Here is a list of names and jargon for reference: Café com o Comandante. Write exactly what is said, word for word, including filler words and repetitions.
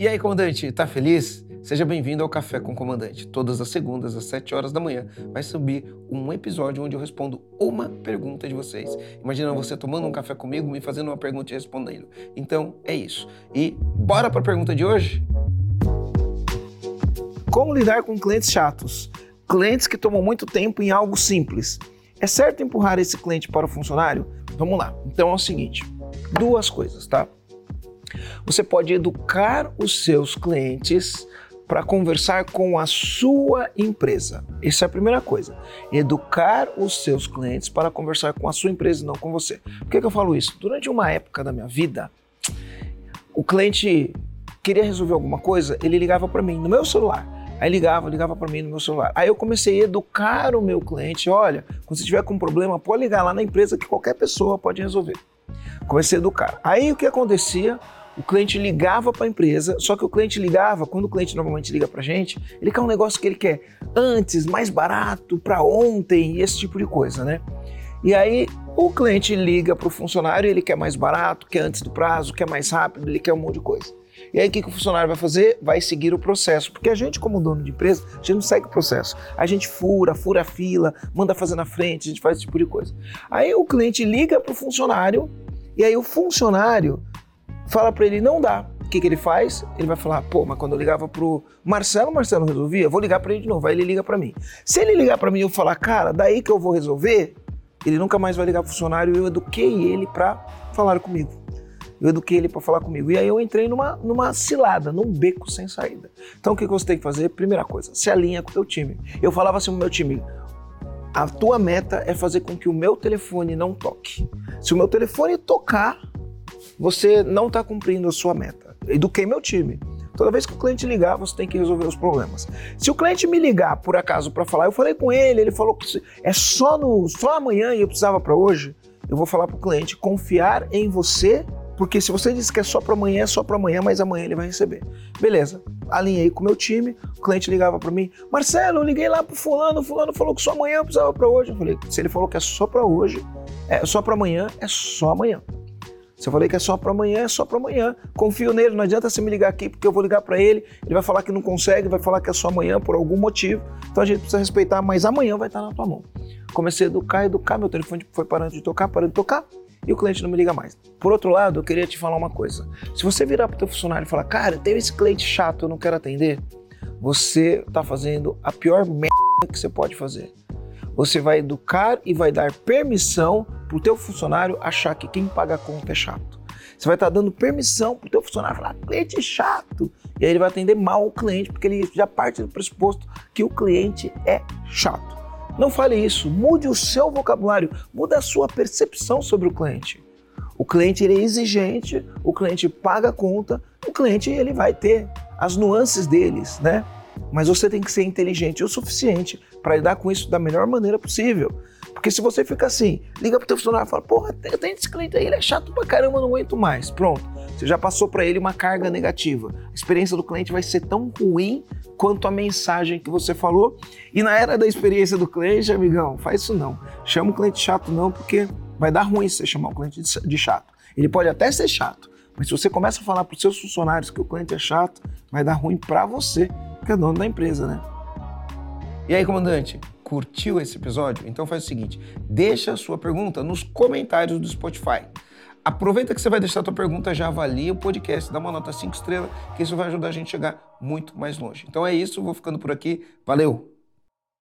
E aí, comandante, tá feliz? Seja bem-vindo ao Café com o Comandante. Todas as segundas, às sete horas da manhã, vai subir um episódio onde eu respondo uma pergunta de vocês. Imagina você tomando um café comigo, me fazendo uma pergunta e respondendo. Então, é isso. E bora para a pergunta de hoje? Como lidar com clientes chatos? Clientes que tomam muito tempo em algo simples. É certo empurrar esse cliente para o funcionário? Vamos lá. Então é o seguinte, duas coisas, tá? Você pode educar os seus clientes para conversar com a sua empresa. Essa é a primeira coisa. Educar os seus clientes para conversar com a sua empresa e não com você. Por que que eu falo isso? Durante uma época da minha vida, o cliente queria resolver alguma coisa, ele ligava para mim no meu celular. Aí ligava, ligava para mim no meu celular. Aí eu comecei a educar o meu cliente. Olha, quando você tiver com um problema, pode ligar lá na empresa que qualquer pessoa pode resolver. Comecei a educar. Aí o que acontecia? O cliente ligava para a empresa, só que o cliente ligava, quando o cliente normalmente liga para a gente, ele quer um negócio que ele quer antes, mais barato, para ontem, esse tipo de coisa, né? E aí o cliente liga para o funcionário, ele quer mais barato, quer antes do prazo, quer mais rápido, ele quer um monte de coisa. E aí o que o funcionário vai fazer? Vai seguir o processo, porque a gente, como dono de empresa, a gente não segue o processo. A gente fura, fura a fila, manda fazer na frente, a gente faz esse tipo de coisa. Aí o cliente liga para o funcionário e aí o funcionário fala para ele, não dá. O que que ele faz? Ele vai falar, pô, mas quando eu ligava pro Marcelo, Marcelo não resolvia, vou ligar para ele de novo, aí ele liga para mim. Se ele ligar para mim e eu falar, cara, daí que eu vou resolver, ele nunca mais vai ligar pro funcionário e eu eduquei ele para falar comigo. Eu eduquei ele para falar comigo. E aí eu entrei numa, numa cilada, num beco sem saída. Então o que você tem que fazer? Primeira coisa, se alinha com o teu time. Eu falava assim pro meu time, a tua meta é fazer com que o meu telefone não toque. Se o meu telefone tocar, você não está cumprindo a sua meta. Eduquei meu time. Toda vez que o cliente ligar, você tem que resolver os problemas. Se o cliente me ligar, por acaso, para falar, eu falei com ele, ele falou que é só, no, só amanhã e eu precisava para hoje, eu vou falar para o cliente confiar em você, porque se você disse que é só para amanhã, é só para amanhã, mas amanhã ele vai receber. Beleza, alinhei com o meu time, o cliente ligava para mim, Marcelo, eu liguei lá para o fulano, o fulano falou que só amanhã eu precisava para hoje. Eu falei, se ele falou que é só para hoje, é só para amanhã, é só amanhã. Se eu falei que é só para amanhã, é só para amanhã. Confio nele, não adianta você me ligar aqui, porque eu vou ligar para ele, ele vai falar que não consegue, vai falar que é só amanhã por algum motivo. Então a gente precisa respeitar, mas amanhã vai estar na tua mão. Comecei a educar, educar, meu telefone foi parando de tocar, parando de tocar, e o cliente não me liga mais. Por outro lado, eu queria te falar uma coisa. Se você virar para o teu funcionário e falar, cara, eu tenho esse cliente chato, eu não quero atender, você está fazendo a pior merda que você pode fazer. Você vai educar e vai dar permissão para o teu funcionário achar que quem paga a conta é chato. Você vai estar dando permissão para o teu funcionário falar, cliente chato. E aí ele vai atender mal o cliente, porque ele já parte do pressuposto que o cliente é chato. Não fale isso, mude o seu vocabulário, mude a sua percepção sobre o cliente. O cliente ele é exigente, o cliente paga a conta, o cliente ele vai ter as nuances deles, né? Mas você tem que ser inteligente o suficiente para lidar com isso da melhor maneira possível. Porque se você fica assim, liga pro teu funcionário e fala, porra, eu tenho esse cliente aí, ele é chato pra caramba, não aguento mais. Pronto, você já passou para ele uma carga negativa. A experiência do cliente vai ser tão ruim quanto a mensagem que você falou. E na era da experiência do cliente, amigão, faz isso não. Chama o cliente chato não, porque vai dar ruim se você chamar o cliente de chato. Ele pode até ser chato, mas se você começa a falar pros seus funcionários que o cliente é chato, vai dar ruim para você, que é dono da empresa, né? E aí, comandante, curtiu esse episódio? Então faz o seguinte, deixa a sua pergunta nos comentários do Spotify. Aproveita que você vai deixar a tua pergunta, já avalia o podcast, dá uma nota cinco estrelas, que isso vai ajudar a gente a chegar muito mais longe. Então é isso, vou ficando por aqui, valeu!